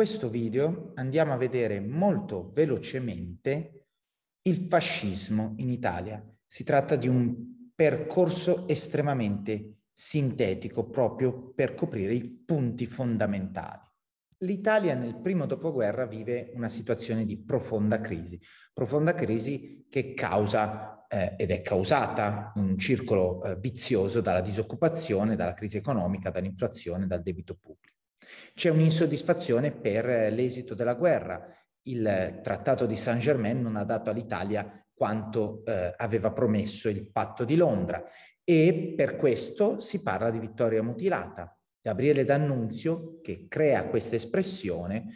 questo video andiamo a vedere molto velocemente il fascismo in Italia. Si tratta di un percorso estremamente sintetico proprio per coprire i punti fondamentali. L'Italia nel primo dopoguerra vive una situazione di profonda crisi che causa ed è causata un circolo vizioso dalla disoccupazione, dalla crisi economica, dall'inflazione, dal debito pubblico. C'è un'insoddisfazione per l'esito della guerra. Il Trattato di Saint-Germain non ha dato all'Italia quanto aveva promesso il Patto di Londra e per questo si parla di vittoria mutilata. Gabriele D'Annunzio, che crea questa espressione,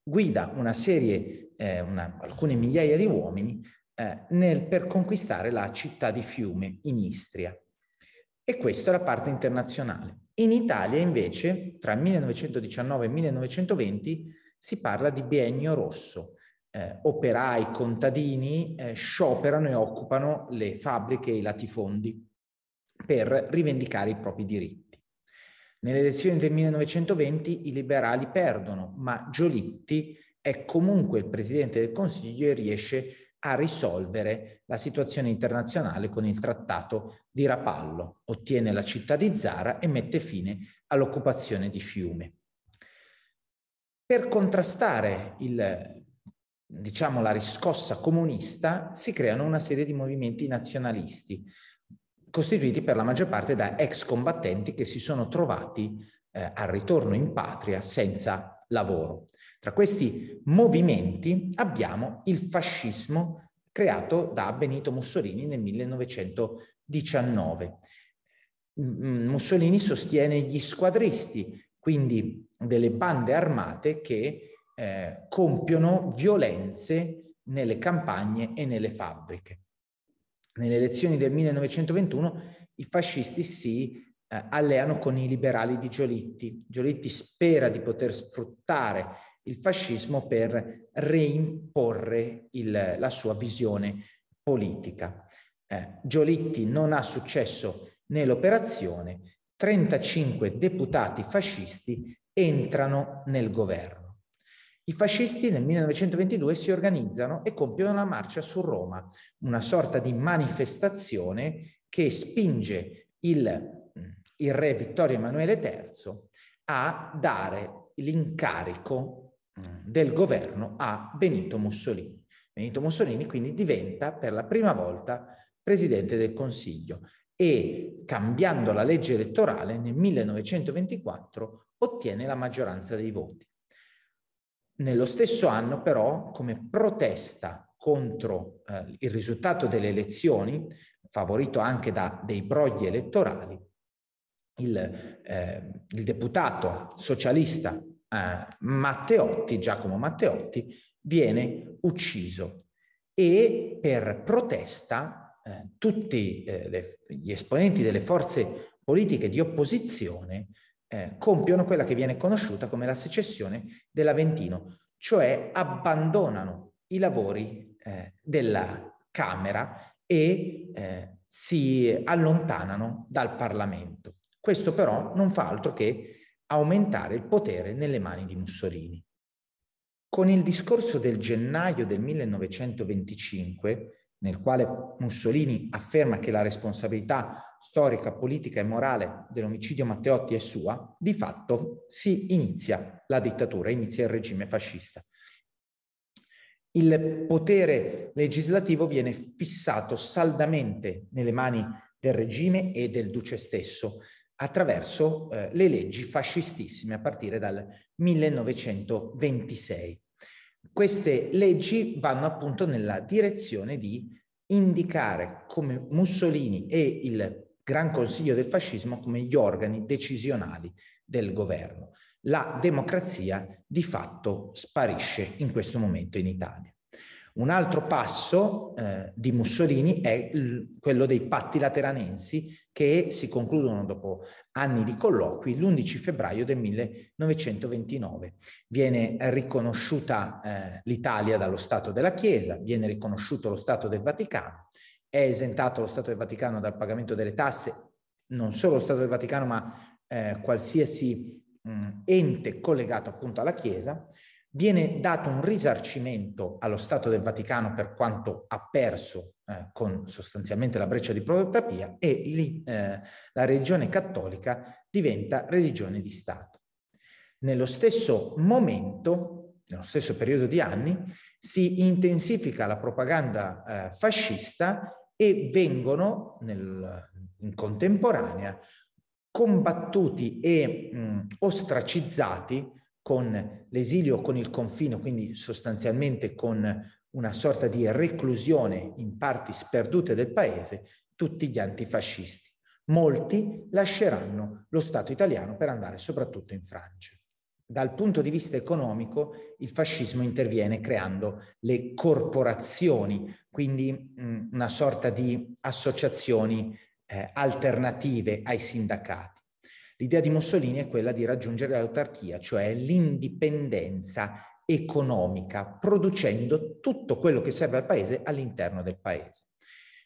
guida una serie, alcune migliaia di uomini per conquistare la città di Fiume in Istria. E questa è la parte internazionale. In Italia invece tra 1919 e 1920 si parla di biennio rosso. Operai, contadini scioperano e occupano le fabbriche e i latifondi per rivendicare i propri diritti. Nelle elezioni del 1920 i liberali perdono, ma Giolitti è comunque il presidente del Consiglio e riesce a risolvere la situazione internazionale con il Trattato di Rapallo. Ottiene la città di Zara e mette fine all'occupazione di Fiume. Per contrastare la riscossa comunista si creano una serie di movimenti nazionalisti, costituiti per la maggior parte da ex combattenti che si sono trovati al ritorno in patria senza lavoro. Tra questi movimenti abbiamo il fascismo creato da Benito Mussolini nel 1919. Mussolini sostiene gli squadristi, quindi delle bande armate che compiono violenze nelle campagne e nelle fabbriche. Nelle elezioni del 1921 i fascisti si alleano con i liberali di Giolitti. Giolitti spera di poter sfruttare il fascismo per reimporre la sua visione politica. Giolitti non ha successo nell'operazione, 35 deputati fascisti entrano nel governo. I fascisti nel 1922 si organizzano e compiono la marcia su Roma, una sorta di manifestazione che spinge il re Vittorio Emanuele III a dare l'incarico del governo a Benito Mussolini. Benito Mussolini quindi diventa per la prima volta presidente del Consiglio e, cambiando la legge elettorale, nel 1924 ottiene la maggioranza dei voti. Nello stesso anno però, come protesta contro il risultato delle elezioni, favorito anche da dei brogli elettorali, il deputato socialista Giacomo Matteotti, viene ucciso e per protesta tutti gli esponenti delle forze politiche di opposizione compiono quella che viene conosciuta come la secessione dell'Aventino, cioè abbandonano i lavori della Camera e si allontanano dal Parlamento. Questo però non fa altro che aumentare il potere nelle mani di Mussolini. Con il discorso del gennaio del 1925, nel quale Mussolini afferma che la responsabilità storica, politica e morale dell'omicidio Matteotti è sua, di fatto si inizia la dittatura, inizia il regime fascista. Il potere legislativo viene fissato saldamente nelle mani del regime e del duce stesso attraverso le leggi fascistissime a partire dal 1926. Queste leggi vanno appunto nella direzione di indicare come Mussolini e il Gran Consiglio del Fascismo come gli organi decisionali del governo. La democrazia di fatto sparisce in questo momento in Italia. Un altro passo di Mussolini è quello dei patti lateranensi che si concludono dopo anni di colloqui l'11 febbraio del 1929. Viene riconosciuta l'Italia dallo Stato della Chiesa, viene riconosciuto lo Stato del Vaticano, è esentato lo Stato del Vaticano dal pagamento delle tasse, non solo lo Stato del Vaticano ma qualsiasi ente collegato appunto alla Chiesa. Viene dato un risarcimento allo Stato del Vaticano per quanto ha perso con sostanzialmente la breccia di Porta Pia, e lì la religione cattolica diventa religione di Stato. Nello stesso momento, nello stesso periodo di anni, si intensifica la propaganda fascista e vengono in contemporanea combattuti e ostracizzati con l'esilio, con il confino, quindi sostanzialmente con una sorta di reclusione in parti sperdute del paese, tutti gli antifascisti. Molti lasceranno lo Stato italiano per andare soprattutto in Francia. Dal punto di vista economico, il fascismo interviene creando le corporazioni, quindi una sorta di associazioni alternative ai sindacati. L'idea di Mussolini è quella di raggiungere l'autarchia, cioè l'indipendenza economica, producendo tutto quello che serve al paese all'interno del paese.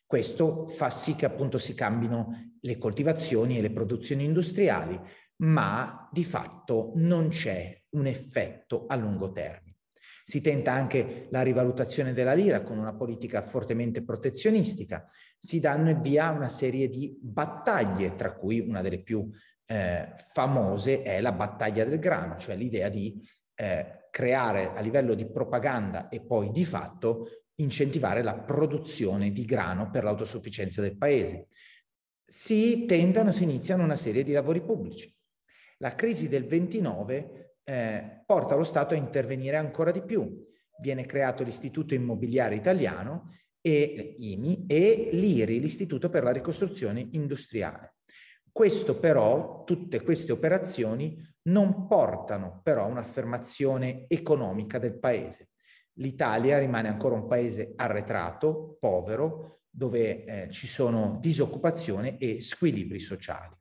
Questo fa sì che appunto si cambino le coltivazioni e le produzioni industriali, ma di fatto non c'è un effetto a lungo termine. Si tenta anche la rivalutazione della lira con una politica fortemente protezionistica. Si danno il via a una serie di battaglie, tra cui una delle più famose è la battaglia del grano, cioè l'idea di creare a livello di propaganda e poi di fatto incentivare la produzione di grano per l'autosufficienza del paese. Si iniziano una serie di lavori pubblici. La crisi del 29 porta lo Stato a intervenire ancora di più. Viene creato l'Istituto Immobiliare Italiano, e IMI, e l'IRI, l'Istituto per la Ricostruzione Industriale. Questo però, tutte queste operazioni non portano però a un'affermazione economica del paese. L'Italia rimane ancora un paese arretrato, povero, dove ci sono disoccupazione e squilibri sociali.